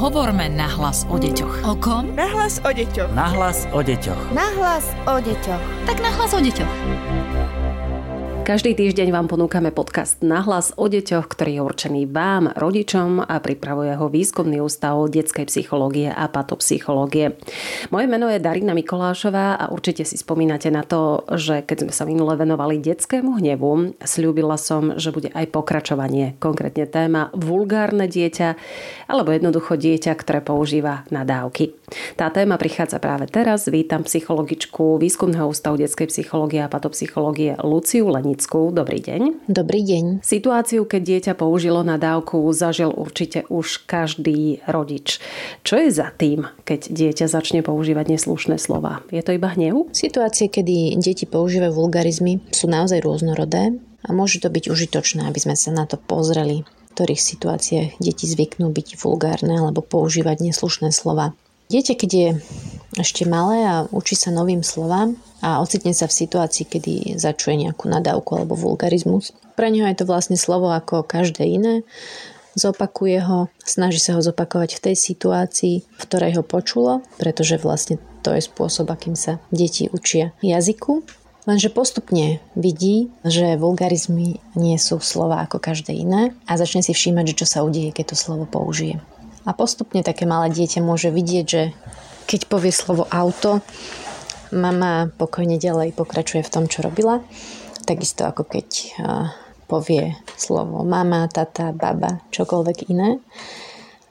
Hovorme nahlas o deťoch. O kom? Nahlas o deťoch. Nahlas o deťoch. Nahlas o deťoch. Tak nahlas o deťoch. Každý týždeň vám ponúkame podcast Nahlas o deťoch, ktorý je určený vám, rodičom, a pripravuje ho Výskumný ústav detskej psychológie a patopsychológie. Moje meno je Darina Mikolášová a určite si spomínate na to, že keď sme sa minule venovali detskému hnevu, sľúbila som, že bude aj pokračovanie, konkrétne téma vulgárne dieťa alebo jednoducho dieťa, ktoré používa nadávky. Tá téma prichádza práve teraz. Vítam psychologičku Výskumného ústavu detskej psychológie a patopsychológie Luciu Lenická. Dobrý deň. Dobrý deň. Situáciu, keď dieťa použilo nadávku, zažil určite už každý rodič. Čo je za tým, keď dieťa začne používať neslušné slova? Je to iba hnev? Situácie, kedy deti používajú vulgarizmy, sú naozaj rôznorodé a môže to byť užitočné, aby sme sa na to pozreli, v ktorých situáciách deti zvyknú byť vulgárne alebo používať neslušné slova. Dieťa, keď je ešte malé a učí sa novým slovám a ocitne sa v situácii, kedy začuje nejakú nadávku alebo vulgarizmus. Pre neho je to vlastne slovo ako každé iné. Zopakuje ho, snaží sa ho zopakovať v tej situácii, v ktorej ho počulo, pretože vlastne to je spôsob, akým sa deti učia jazyku. Lenže postupne vidí, že vulgarizmy nie sú slova ako každé iné a začne si všímať, že čo sa udeje, keď to slovo použije. A postupne také malé dieťa môže vidieť, že keď povie slovo auto, mama pokojne ďalej pokračuje v tom, čo robila. Takisto ako keď povie slovo mama, tata, baba, čokoľvek iné.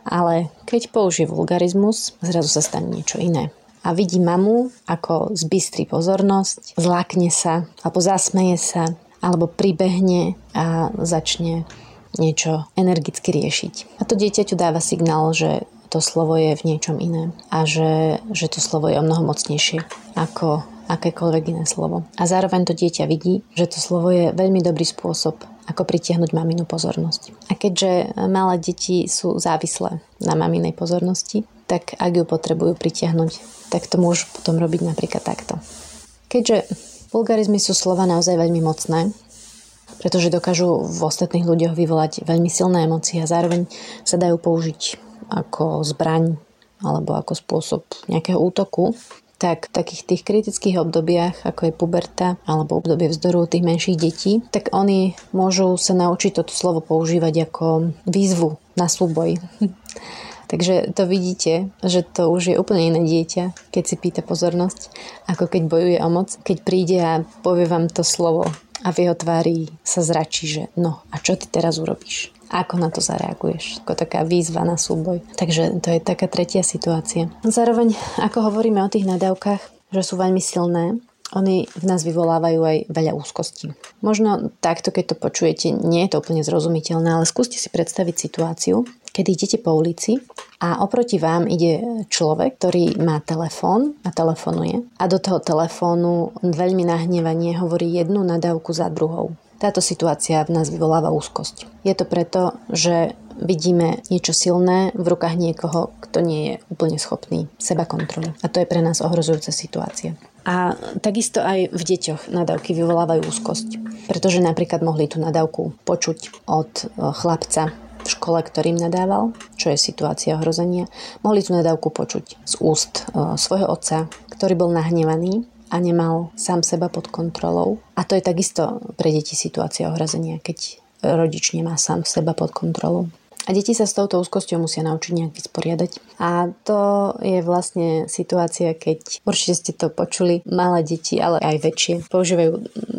Ale keď použije vulgarizmus, zrazu sa stane niečo iné. A vidí mamu, ako zbystrí pozornosť, zlákne sa, alebo zasmeje sa, alebo pribehne a začne niečo energicky riešiť. A to dieťaťu dáva signál, že to slovo je v niečom iné a že to slovo je omnoho mocnejšie ako akékoľvek iné slovo. A zároveň to dieťa vidí, že to slovo je veľmi dobrý spôsob, ako pritiahnuť maminu pozornosť. A keďže malé deti sú závislé na maminej pozornosti, tak ak ju potrebujú pritiahnuť, tak to môžu potom robiť napríklad takto. Keďže vulgarizmy sú slova naozaj veľmi mocné, pretože dokážu v ostatných ľuďoch vyvolať veľmi silné emócie a zároveň sa dajú použiť ako zbraň alebo ako spôsob nejakého útoku, tak v takých tých kritických obdobiach, ako je puberta alebo obdobie vzdoru tých menších detí, tak oni môžu sa naučiť toto slovo používať ako výzvu na súboj. Takže to vidíte, že to už je úplne iné dieťa, keď si pýta pozornosť, ako keď bojuje o moc, keď príde a povie vám to slovo a v jeho tvári sa zračí, že no a čo ty teraz urobíš? Ako na to zareaguješ, ako taká výzva na súboj. Takže to je taká tretia situácia. Zároveň, ako hovoríme o tých nadávkach, že sú veľmi silné, oni v nás vyvolávajú aj veľa úzkostí. Možno takto, keď to počujete, nie je to úplne zrozumiteľné, ale skúste si predstaviť situáciu, keď idete po ulici a oproti vám ide človek, ktorý má telefón a telefonuje a do toho telefónu veľmi nahnevanie hovorí jednu nadávku za druhou. Táto situácia v nás vyvoláva úzkosť. Je to preto, že vidíme niečo silné v rukách niekoho, kto nie je úplne schopný seba kontroly. A to je pre nás ohrozujúca situácia. A takisto aj v deťoch nadávky vyvolávajú úzkosť. Pretože napríklad mohli tú nadávku počuť od chlapca v škole, ktorým nadával, čo je situácia ohrozenia. Mohli tú nadávku počuť z úst svojho otca, ktorý bol nahnevaný a nemal sám seba pod kontrolou. A to je takisto pre deti situácia ohrozenia, keď rodič nemá sám seba pod kontrolou. A deti sa s touto úzkosťou musia naučiť nejak vysporiadať. A to je vlastne situácia, keď určite ste to počuli, malé deti, ale aj väčšie, používajú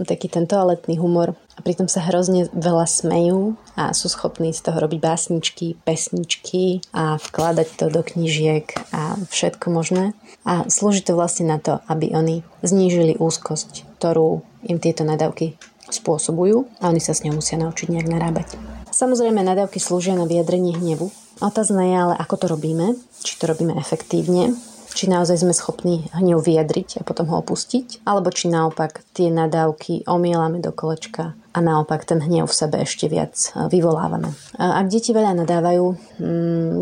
taký ten toaletný humor a pritom sa hrozne veľa smejú a sú schopní z toho robiť básničky, pesničky a vkladať to do knížiek a všetko možné. A slúži to vlastne na to, aby oni znížili úzkosť, ktorú im tieto nadávky spôsobujú, a oni sa s ňou musia naučiť nejak narábať. Samozrejme, nadávky slúžia na vyjadrenie hnevu. Otázne je ale, ako to robíme, či to robíme efektívne, či naozaj sme schopní hnev vyjadriť a potom ho opustiť, alebo či naopak tie nadávky omielame do kolečka a naopak ten hnev v sebe ešte viac vyvolávame. Ak deti veľa nadávajú,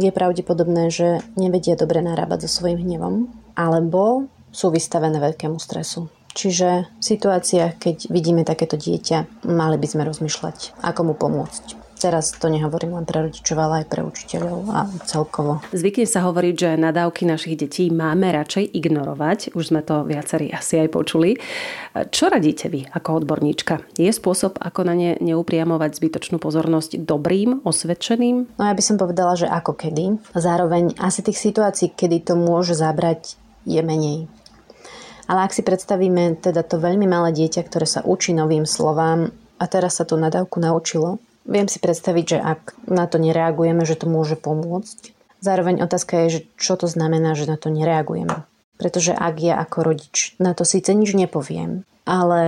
je pravdepodobné, že nevedia dobre narábať so svojím hnevom, alebo sú vystavené veľkému stresu. Čiže v situáciách, keď vidíme takéto dieťa, mali by sme rozmýšľať, ako mu pomôcť. Teraz to nehovorím len pre rodičov, ale aj pre učiteľov a celkovo. Zvykne sa hovoriť, že nadávky našich detí máme radšej ignorovať. Už sme to viacerí asi aj počuli. Čo radíte vy ako odborníčka? Je spôsob, ako na ne neupriamovať zbytočnú pozornosť dobrým, osvedčeným? No ja by som povedala, že ako kedy. Zároveň asi tých situácií, kedy to môže zabrať, je menej. Ale ak si predstavíme teda to veľmi malé dieťa, ktoré sa učí novým slovám a teraz sa tú nadávku naučilo, viem si predstaviť, že ak na to nereagujeme, že to môže pomôcť. Zároveň otázka je, že čo to znamená, že na to nereagujeme. Pretože ak ja ako rodič na to síce nič nepoviem, ale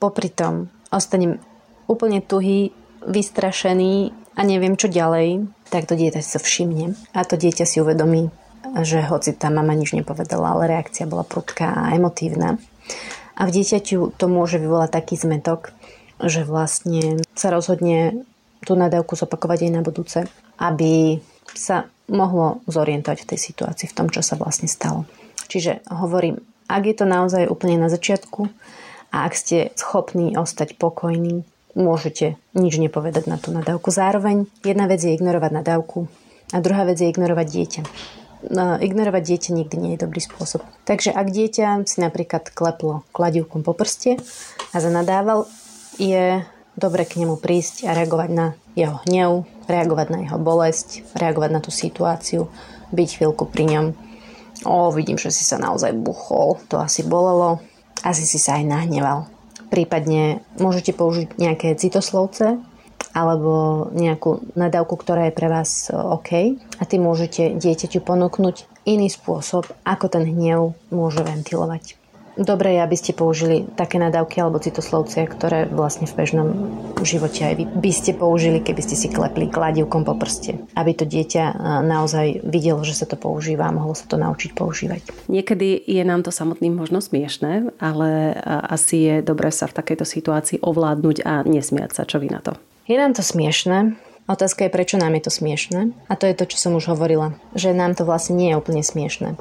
popri tom ostanem úplne tuhý, vystrašený a neviem čo ďalej, tak to dieťa si to všimne a to dieťa si uvedomí, že hoci tá mama nič nepovedala, ale reakcia bola prudká a emotívna. A v dieťaťu to môže vyvolať taký zmetok, že vlastne sa rozhodne tú nadávku zopakovať aj na budúce, aby sa mohlo zorientovať v tej situácii, v tom, čo sa vlastne stalo. Čiže hovorím, ak je to naozaj úplne na začiatku a ak ste schopní ostať pokojní, môžete nič nepovedať na tú nadávku. Zároveň jedna vec je ignorovať nadávku a druhá vec je ignorovať dieťa. Ignorovať dieťa nikdy nie je dobrý spôsob. Takže ak dieťa si napríklad kleplo kladívkom po prste a zanadával, je dobre k nemu prísť a reagovať na jeho hnev, reagovať na jeho bolesť, reagovať na tú situáciu, byť chvíľku pri ňom. Ó, vidím, že si sa naozaj buchol, to asi bolelo, asi si sa aj nahneval. Prípadne môžete použiť nejaké citoslovce, alebo nejakú nadávku, ktorá je pre vás OK. A ty môžete dieťaťu ponúknuť iný spôsob, ako ten hnev môže ventilovať. Dobre je, aby ste použili také nadávky alebo citoslovcia, ktoré vlastne v bežnom živote aj vy by ste použili, keby ste si klepli kladívkom po prste. Aby to dieťa naozaj videlo, že sa to používa a mohlo sa to naučiť používať. Niekedy je nám to samotným možno smiešné, ale asi je dobre sa v takejto situácii ovládnuť a nesmiať sa. Čo vy na to? Je nám to smiešné. Otázka je, prečo nám je to smiešné. A to je to, čo som už hovorila. Že nám to vlastne nie je úplne smiešné.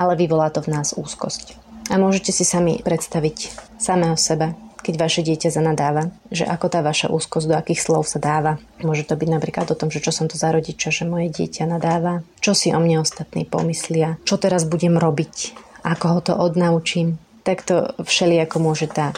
Ale vyvolá to v nás úzkosť. A môžete si sami predstaviť samého seba, keď vaše dieťa zanadáva, že ako tá vaša úzkosť, do akých slov sa dáva. Môže to byť napríklad o tom, že čo som to za rodiča, že moje dieťa nadáva. Čo si o mne ostatní pomyslia. Čo teraz budem robiť. Ako ho to odnaučím. Takto všelijako môže tá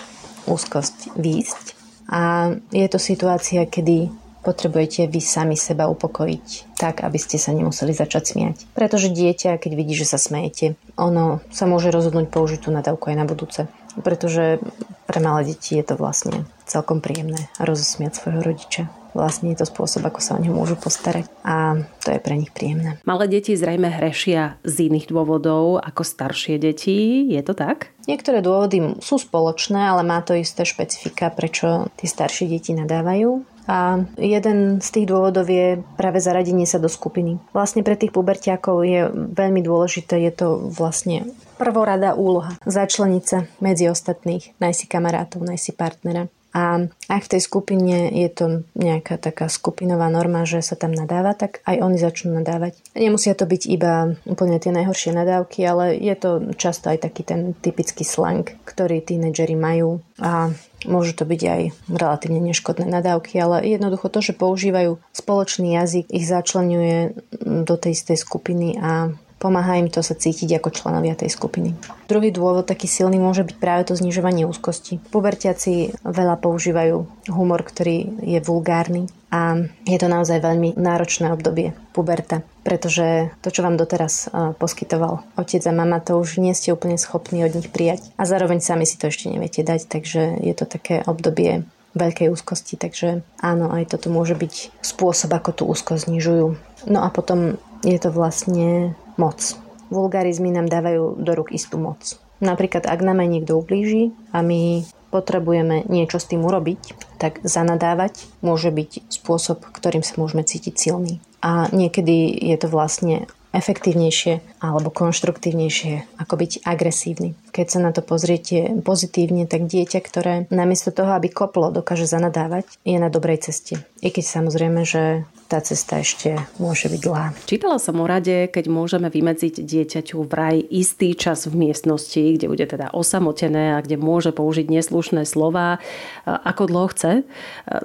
úzkosť výjsť. A je to situácia, kedy potrebujete vy sami seba upokojiť tak, aby ste sa nemuseli začať smiať. Pretože dieťa, keď vidí, že sa smejete, ono sa môže rozhodnúť použiť tú nadávku aj na budúce. Pretože pre malé deti je to vlastne celkom príjemné rozosmiať svojho rodiča. Vlastne je to spôsob, ako sa o ňu môžu postarať a to je pre nich príjemné. Malé deti zrejme hrešia z iných dôvodov ako staršie deti, je to tak? Niektoré dôvody sú spoločné, ale má to isté špecifika, prečo tie staršie deti nadávajú. A jeden z tých dôvodov je práve zaradenie sa do skupiny. Vlastne pre tých puberťákov je veľmi dôležité, je to vlastne prvoradá úloha. Začleniť sa medzi ostatných, nájsť si kamarátov, nájsť si partnera. A aj v tej skupine je to nejaká taká skupinová norma, že sa tam nadáva, tak aj oni začnú nadávať. Nemusia to byť iba úplne tie najhoršie nadávky, ale je to často aj taký ten typický slang, ktorý tínedžeri majú. A môžu to byť aj relatívne neškodné nadávky, ale jednoducho to, že používajú spoločný jazyk, ich začleňuje do tej istej skupiny a pomáha im to sa cítiť ako členovia tej skupiny. Druhý dôvod taký silný môže byť práve to znižovanie úzkosti. Puberťaci veľa používajú humor, ktorý je vulgárny a je to naozaj veľmi náročné obdobie puberta, pretože to, čo vám doteraz poskytoval otec a mama, to už nie ste úplne schopní od nich prijať a zároveň sami si to ešte neviete dať, takže je to také obdobie veľkej úzkosti, takže áno, aj toto môže byť spôsob, ako tú úzkosť znižujú. No a potom je to vlastne moc. Vulgarizmy nám dávajú do rúk istú moc. Napríklad, ak nám aj niekto ublíži a my potrebujeme niečo s tým urobiť, tak zanadávať môže byť spôsob, ktorým sa môžeme cítiť silný. A niekedy je to vlastne efektívnejšie alebo konštruktívnejšie ako byť agresívny. Keď sa na to pozriete pozitívne, tak dieťa, ktoré namiesto toho, aby koplo, dokáže zanadávať, je na dobrej ceste. I keď samozrejme, že tá cesta ešte môže byť dlhá. Čítala som o rade, keď môžeme vymedziť dieťaťu vraj istý čas v miestnosti, kde bude teda osamotené a kde môže použiť neslušné slová, ako dlho chce.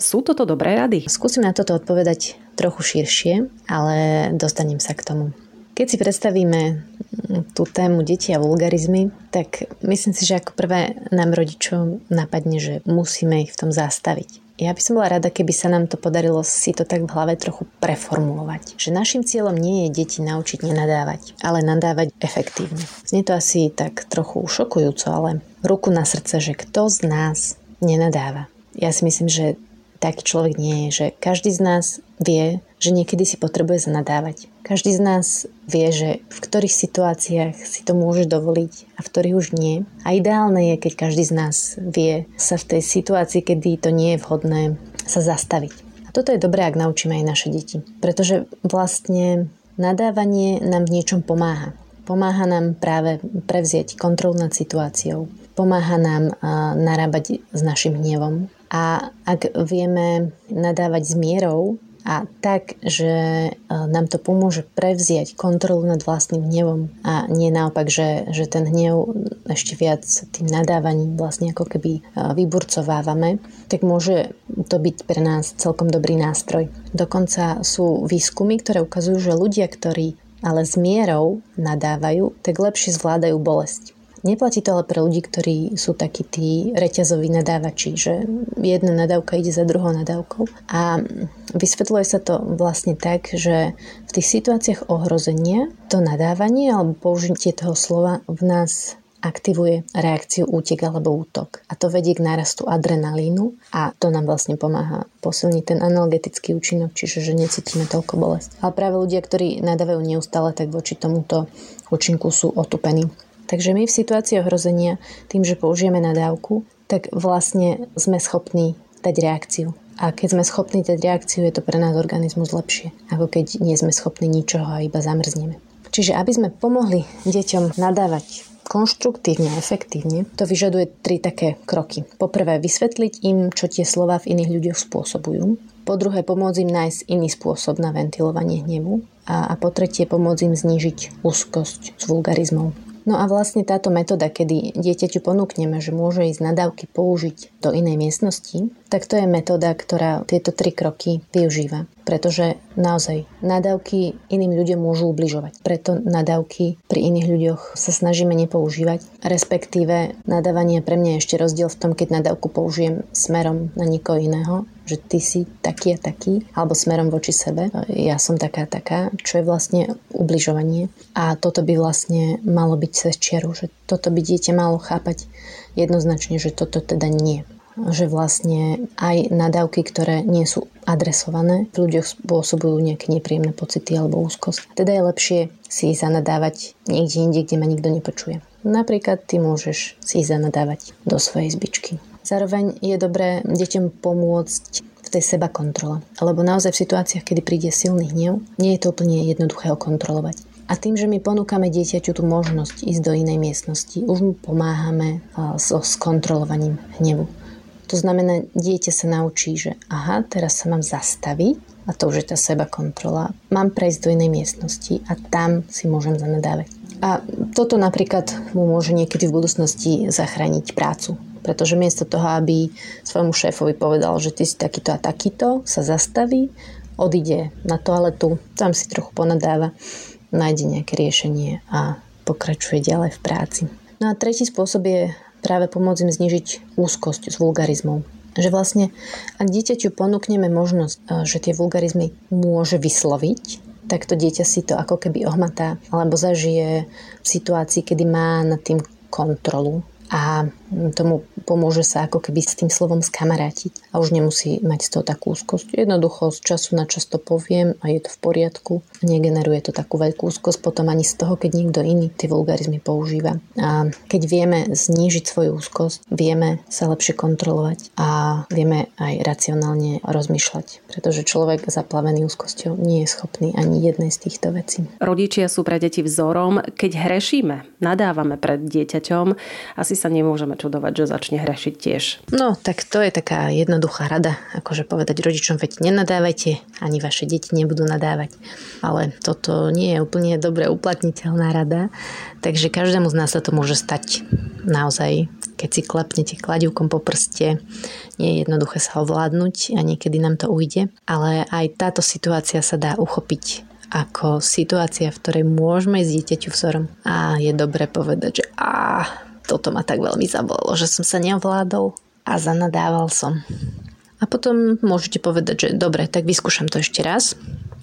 Sú toto dobré rady? Skúsim na toto odpovedať trochu širšie, ale dostanem sa k tomu. Keď si predstavíme tú tému deti a vulgarizmy, tak myslím si, že ako prvé nám rodičom napadne, že musíme ich v tom zastaviť. Ja by som bola rada, keby sa nám to podarilo si to tak v hlave trochu preformulovať. Že našim cieľom nie je deti naučiť nenadávať, ale nadávať efektívne. Znie to asi tak trochu šokujúco, ale ruku na srdce, že kto z nás nenadáva. Ja si myslím, že taký človek nie je, že každý z nás vie, že niekedy si potrebuje zanadávať. Každý z nás vie, že v ktorých situáciách si to môže dovoliť a v ktorých už nie. A ideálne je, keď každý z nás vie sa v tej situácii, kedy to nie je vhodné, sa zastaviť. A toto je dobré, ak naučíme aj naše deti. Pretože vlastne nadávanie nám v niečom pomáha. Pomáha nám práve prevziať kontrolu nad situáciou. Pomáha nám narábať s našim hnevom. A ak vieme nadávať s mierou a tak, že nám to pomôže prevziať kontrolu nad vlastným hnevom a nie naopak, že ten hnev ešte viac tým nadávaním vlastne ako keby vyburcovávame, tak môže to byť pre nás celkom dobrý nástroj. Dokonca sú výskumy, ktoré ukazujú, že ľudia, ktorí ale s mierou nadávajú, tak lepšie zvládajú bolesť. Neplatí to ale pre ľudí, ktorí sú takí tí reťazoví nadávači, že jedna nadávka ide za druhou nadávkou. A vysvetľuje sa to vlastne tak, že v tých situáciách ohrozenia to nadávanie alebo použitie toho slova v nás aktivuje reakciu útek alebo útok. A to vedie k nárastu adrenalínu a to nám vlastne pomáha posilniť ten analgetický účinok, čiže že necítime toľko bolesť. Ale práve ľudia, ktorí nadávajú neustále, tak voči tomuto účinku sú otupení. Takže my v situácii ohrozenia, tým, že použijeme nadávku, tak vlastne sme schopní dať reakciu. A keď sme schopní dať reakciu, je to pre nás organizmus lepšie, ako keď nie sme schopní ničoho a iba zamrzneme. Čiže aby sme pomohli deťom nadávať konštruktívne a efektívne, to vyžaduje 3 také kroky. Po prvé, vysvetliť im, čo tie slová v iných ľuďoch spôsobujú. Po druhé, pomôcť im nájsť iný spôsob na ventilovanie hnevu. A po tretie, pomôcť im znížiť úzkosť s vulgarizmom. No a vlastne táto metóda, kedy dieťaťu ponúkneme, že môže ísť nadávky použiť do inej miestnosti, tak to je metóda, ktorá tieto 3 kroky využíva. Pretože naozaj nadávky iným ľuďom môžu ubližovať. Preto nadávky pri iných ľuďoch sa snažíme nepoužívať. Respektíve nadávanie pre mňa je ešte rozdiel v tom, keď nadávku použijem smerom na niekoho iného, že ty si taký a taký, alebo smerom voči sebe, ja som taká a taká, čo je vlastne ubližovanie. A toto by vlastne malo byť cez čiaru, že toto by dieťa malo chápať jednoznačne, že toto teda nie. Že vlastne aj nadávky, ktoré nie sú adresované, v ľuďoch spôsobujú nejaké nepríjemné pocity alebo úzkosť. Teda je lepšie si zanadávať niekde inde, kde ma nikto nepočuje. Napríklad ty môžeš si zanadávať do svojej izbičky. Zároveň je dobré deťom pomôcť v tej sebakontrole. Lebo naozaj v situáciách, kedy príde silný hnev, nie je to úplne jednoduché ho kontrolovať. A tým, že my ponúkame dieťaťu tú možnosť ísť do inej miestnosti, už mu pomáhame so skontrolovaním hnevu. To znamená, dieťa sa naučí, že aha, teraz sa mám zastaviť a to už je tá sebakontrola. Mám prejsť do inej miestnosti a tam si môžem zanadávať. A toto napríklad mu môže niekedy v budúcnosti zachrániť prácu. Pretože miesto toho, aby svojmu šéfovi povedal, že ty si takýto a takýto, sa zastaví, odíde na toaletu, tam si trochu ponadáva, nájde nejaké riešenie a pokračuje ďalej v práci. No a tretí spôsob je práve pomôcť im znižiť úzkosť s vulgarizmom. Že vlastne, ak dieťaťu ponúkneme možnosť, že tie vulgarizmy môže vysloviť, tak to dieťa si to ako keby ohmatá alebo zažije v situácii, kedy má nad tým kontrolu. A tomu pomôže sa ako keby s tým slovom skamarátiť a už nemusí mať z toho takú úzkosť. Jednoducho z času na čas to poviem a je to v poriadku. Negeneruje to takú veľkú úzkosť potom ani z toho, keď niekto iný tie vulgarizmy používa. A keď vieme znížiť svoju úzkosť, vieme sa lepšie kontrolovať a vieme aj racionálne rozmýšľať, pretože človek zaplavený úzkosťou nie je schopný ani jednej z týchto vecí. Rodičia sú pre deti vzorom, keď hrešíme, nadávame pred dieťaťom, asi sa nemôžeme čudovať, že začne hrešiť tiež. No, tak to je taká jednoduchá rada, akože povedať rodičom, veď nenadávajte, ani vaše deti nebudú nadávať. Ale toto nie je úplne dobre uplatniteľná rada, takže každému z nás sa to môže stať naozaj, keď si klepnete kladivkom po prste, nie je jednoduché sa ovládnuť a niekedy nám to ujde, ale aj táto situácia sa dá uchopiť ako situácia, v ktorej môžeme ísť dieťaťu vzorom. A je dobré povedať, že toto ma tak veľmi zabolelo, že som sa neovládol a zanadával som. A potom môžete povedať, že dobre, tak vyskúšam to ešte raz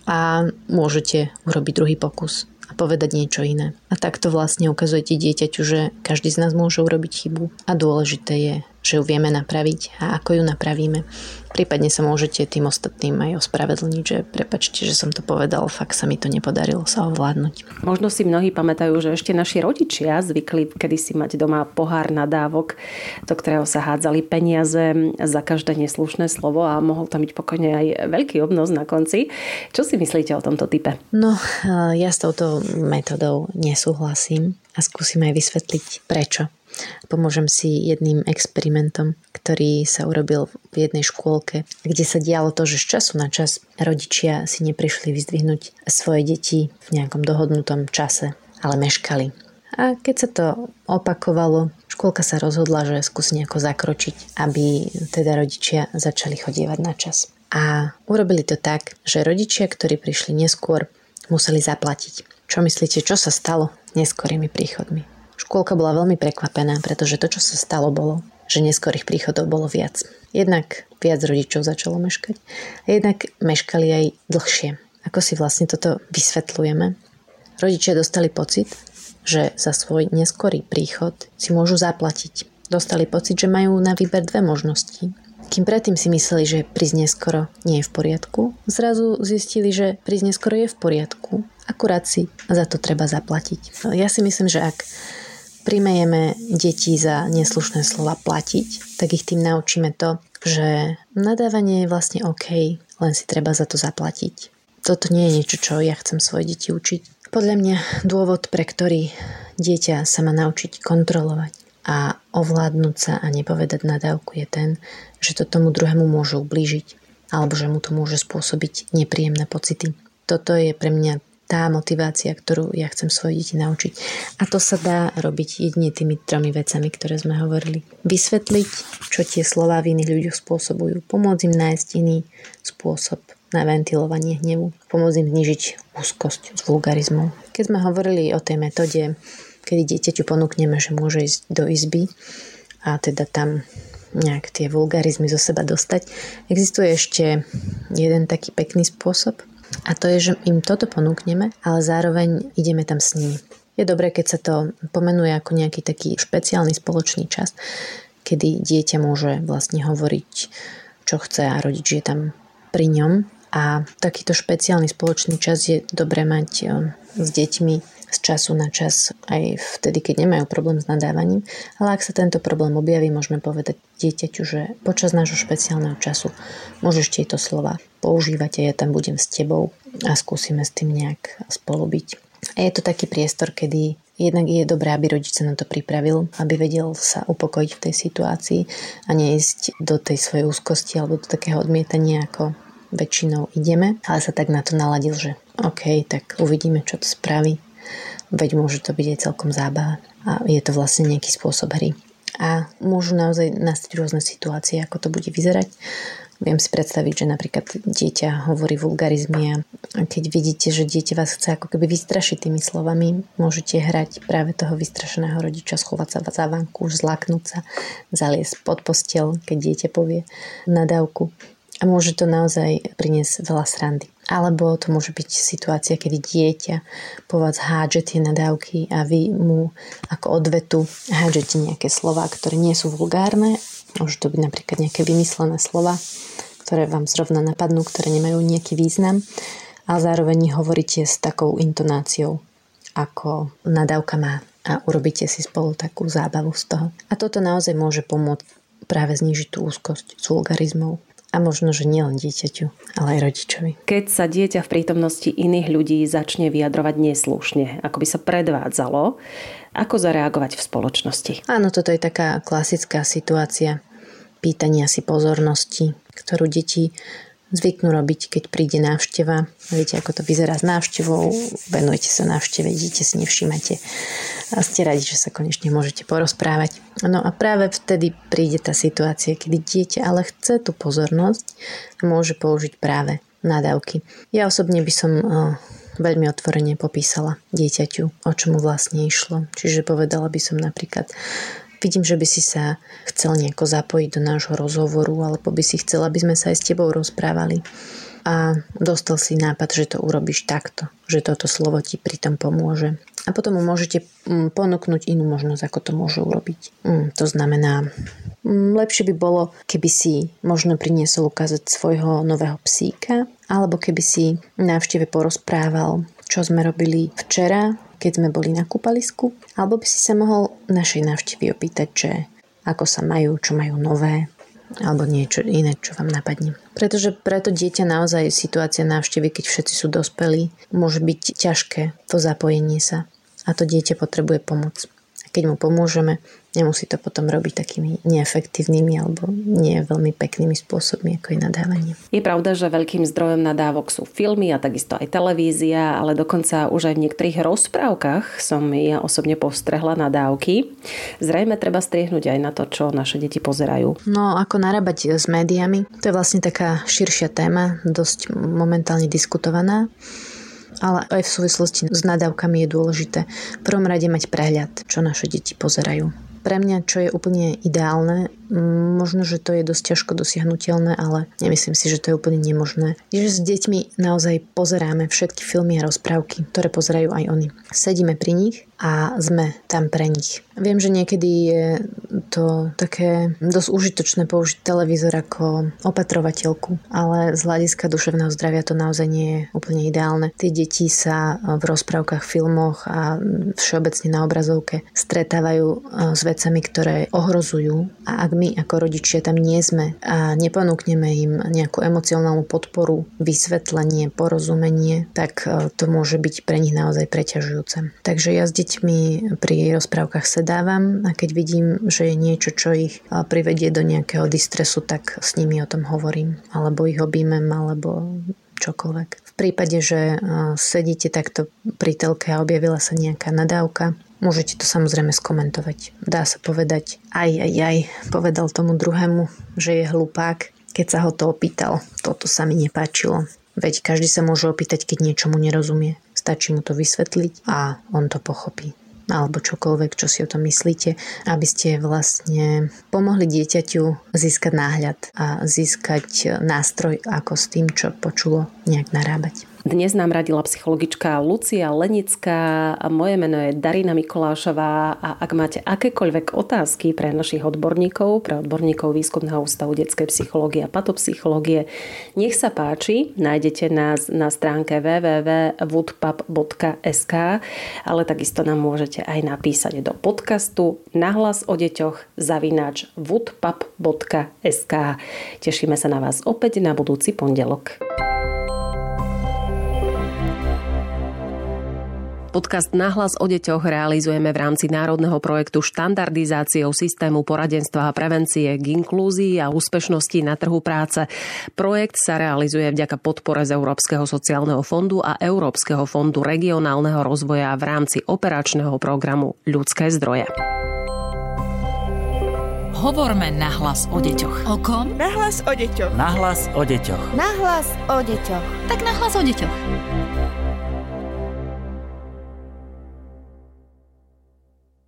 a môžete urobiť druhý pokus a povedať niečo iné. A takto vlastne ukazujete dieťaťu, že každý z nás môže urobiť chybu a dôležité je, že ju vieme napraviť a ako ju napravíme. Prípadne sa môžete tým ostatným aj ospravedlniť, že prepáčte, že som to povedal, fakt sa mi to nepodarilo sa ovládnuť. Možno si mnohí pamätajú, že ešte naši rodičia zvykli kedysi mať doma pohár nadávok, do ktorého sa hádzali peniaze za každé neslušné slovo a mohol tam byť pokojne aj veľký obnos na konci. Čo si myslíte o tomto type? No, ja s touto metodou nesúhlasím a skúsim aj vysvetliť prečo. Pomôžem si jedným experimentom, ktorý sa urobil v jednej škôlke, kde sa dialo to, že z času na čas rodičia si neprišli vyzdvihnúť svoje deti v nejakom dohodnutom čase, ale meškali. A keď sa to opakovalo, škôlka sa rozhodla, že skúsi nejako zakročiť, aby teda rodičia začali chodievať na čas. A urobili to tak, že rodičia, ktorí prišli neskôr, museli zaplatiť. Čo myslíte, čo sa stalo neskorými príchodmi? Škôlka bola veľmi prekvapená, pretože to, čo sa stalo, bolo, že neskorých príchodov bolo viac. Jednak viac rodičov začalo meškať a jednak meškali aj dlhšie. Ako si vlastne toto vysvetľujeme? Rodičia dostali pocit, že za svoj neskorý príchod si môžu zaplatiť. Dostali pocit, že majú na výber dve možnosti. Kým predtým si mysleli, že prísť neskoro nie je v poriadku, zrazu zistili, že prísť neskoro je v poriadku. Akurát si za to treba zaplatiť. Ja si myslím, že ak primejeme deti za neslušné slova platiť, tak ich tým naučíme to, že nadávanie je vlastne OK, len si treba za to zaplatiť. Toto nie je niečo, čo ja chcem svoje deti učiť. Podľa mňa dôvod, pre ktorý dieťa sa má naučiť kontrolovať a ovládnuť sa a nepovedať nadávku, je ten, že to tomu druhému môže ublížiť alebo že mu to môže spôsobiť nepríjemné pocity. Toto je pre mňa tá motivácia, ktorú ja chcem svoje deti naučiť. A to sa dá robiť jedine tými tromi vecami, ktoré sme hovorili. Vysvetliť, čo tie slová v iných ľuďoch spôsobujú. Pomôcť im nájsť iný spôsob na ventilovanie hnevu. Pomôcť im znižiť úzkosť z vulgarizmov. Keď sme hovorili o tej metóde, kedy dieťaťu ponúkneme, že môže ísť do izby a teda tam nejak tie vulgarizmy zo seba dostať, existuje ešte jeden taký pekný spôsob, a to je, že im toto ponúkneme, ale zároveň ideme tam s nimi. Je dobré, keď sa to pomenuje ako nejaký taký špeciálny spoločný čas, kedy dieťa môže vlastne hovoriť, čo chce a rodič je tam pri ňom. A takýto špeciálny spoločný čas je dobré mať s deťmi z času na čas, aj vtedy, keď nemajú problém s nadávaním. Ale ak sa tento problém objaví, môžeme povedať dieťaťu, že počas nášho špeciálneho času môžeš tieto slova používať a ja tam budem s tebou a skúsime s tým nejak spolu byť. A je to taký priestor, kedy jednak je dobré, aby rodič sa na to pripravil, aby vedel sa upokojiť v tej situácii a neísť do tej svojej úzkosti alebo do takého odmietania, ako väčšinou ideme, ale sa tak na to naladil, že OK, tak uvidíme, čo to spraví. Veď môže to byť aj celkom zábava a je to vlastne nejaký spôsob hry. A môžu naozaj nastať rôzne situácie, ako to bude vyzerať. Viem si predstaviť, že napríklad dieťa hovorí vulgarizmy a keď vidíte, že dieťa vás chce ako keby vystrašiť tými slovami, môžete hrať práve toho vystrašeného rodiča, schovať sa za vánku, zláknúť sa, zaliesť pod posteľ, keď dieťa povie nadávku. A môže to naozaj priniesť veľa srandy. Alebo to môže byť situácia, kedy dieťa po vás hádže tie nadávky a vy mu ako odvetu hádžete nejaké slová, ktoré nie sú vulgárne. Môžu to byť napríklad nejaké vymyslené slova, ktoré vám zrovna napadnú, ktoré nemajú nejaký význam. A zároveň hovoríte s takou intonáciou, ako nadávka má. A urobíte si spolu takú zábavu z toho. A toto naozaj môže pomôcť práve znížiť tú úzkosť z vulgarizmov. A možno, že nielen dieťaťu, ale aj rodičovi. Keď sa dieťa v prítomnosti iných ľudí začne vyjadrovať neslušne, ako by sa predvádzalo, ako zareagovať v spoločnosti? Áno, toto je taká klasická situácia pýtania si pozornosti, ktorú deti zvyknú robiť, keď príde návšteva. Viete, ako to vyzerá s návštevou, venujete sa návšteve, dieťa si nevšímate a ste radi, že sa konečne môžete porozprávať. No a práve vtedy príde tá situácia, kedy dieťa ale chce tú pozornosť a môže použiť práve nadávky. Ja osobne by som veľmi otvorene popísala dieťaťu, o čom mu vlastne išlo. Čiže povedala by som napríklad: vidím, že by si sa chcel nejako zapojiť do nášho rozhovoru, alebo by si chcel, aby sme sa aj s tebou rozprávali. A dostal si nápad, že to urobíš takto, že toto slovo ti pritom pomôže. A potom mu môžete ponúknuť inú možnosť, ako to môže urobiť. To znamená, lepšie by bolo, keby si možno priniesol ukázať svojho nového psíka, alebo keby si návšteve porozprával, čo sme robili včera, keď sme boli na kúpalisku, alebo by si sa mohol našej návštevy opýtať, že ako sa majú, čo majú nové, alebo niečo iné, čo vám napadne. Pretože preto dieťa naozaj situácia návštevy, keď všetci sú dospelí, môže byť ťažké to zapojenie sa a to dieťa potrebuje pomoc. A keď mu pomôžeme, nemusí to potom robiť takými neefektívnymi alebo nie veľmi peknými spôsobmi, ako je nadávanie. Je pravda, že veľkým zdrojom nadávok sú filmy a takisto aj televízia, ale dokonca už aj v niektorých rozprávkach som ja osobne postrehla nadávky. Zrejme treba striehnúť aj na to, čo naše deti pozerajú. No, ako narábať s médiami, to je vlastne taká širšia téma, dosť momentálne diskutovaná. Ale aj v súvislosti s nadávkami je dôležité v prvom rade mať prehľad, čo naše deti pozerajú. Pre mňa, čo je úplne ideálne, možno, že to je dosť ťažko dosiahnutelné, ale nemyslím si, že to je úplne nemožné. Že s deťmi naozaj pozeráme všetky filmy a rozprávky, ktoré pozerajú aj oni. Sedíme pri nich a sme tam pre nich. Viem, že niekedy je to také dosť užitočné použiť televízor ako opatrovateľku, ale z hľadiska duševného zdravia to naozaj nie je úplne ideálne. Tie deti sa v rozprávkach, filmoch a všeobecne na obrazovke stretávajú s vecami, ktoré ohrozujú, a ak my ako rodičia tam nie sme a neponúkneme im nejakú emocionálnu podporu, vysvetlenie, porozumenie, tak to môže byť pre nich naozaj preťažujúce. Takže ja s deťmi pri rozprávkach sedávam a keď vidím, že je niečo, čo ich privedie do nejakého distresu, tak s nimi o tom hovorím. Alebo ich objímem, alebo čokoľvek. V prípade, že sedíte takto pri telke a objavila sa nejaká nadávka, môžete to samozrejme skomentovať. Dá sa povedať: aj, povedal tomu druhému, že je hlupák, keď sa ho to opýtal. Toto sa mi nepáčilo. Veď každý sa môže opýtať, keď niečomu nerozumie. Stačí mu to vysvetliť a on to pochopí. Alebo čokoľvek, čo si o tom myslíte, aby ste vlastne pomohli dieťaťu získať náhľad a získať nástroj, ako s tým, čo počulo, nejak narábať. Dnes nám radila psychologička Lucia Lenická. Moje meno je Darina Mikolášová a ak máte akékoľvek otázky pre našich odborníkov, pre odborníkov Výskumného ústavu detskej psychológie a patopsychológie, nech sa páči, nájdete nás na stránke www.woodpub.sk, ale takisto nám môžete aj napísať do podcastu nahlasodeťoch@woodpub.sk. Tešíme sa na vás opäť na budúci pondelok. Podcast Nahlas o deťoch realizujeme v rámci národného projektu štandardizáciou systému poradenstva a prevencie k inklúzii a úspešnosti na trhu práce. Projekt sa realizuje vďaka podpore z Európskeho sociálneho fondu a Európskeho fondu regionálneho rozvoja v rámci operačného programu Ľudské zdroje. Hovorme nahlas o deťoch. O kom? Nahlas o deťoch. Nahlas o deťoch. Nahlas o deťoch. Tak nahlas o deťoch.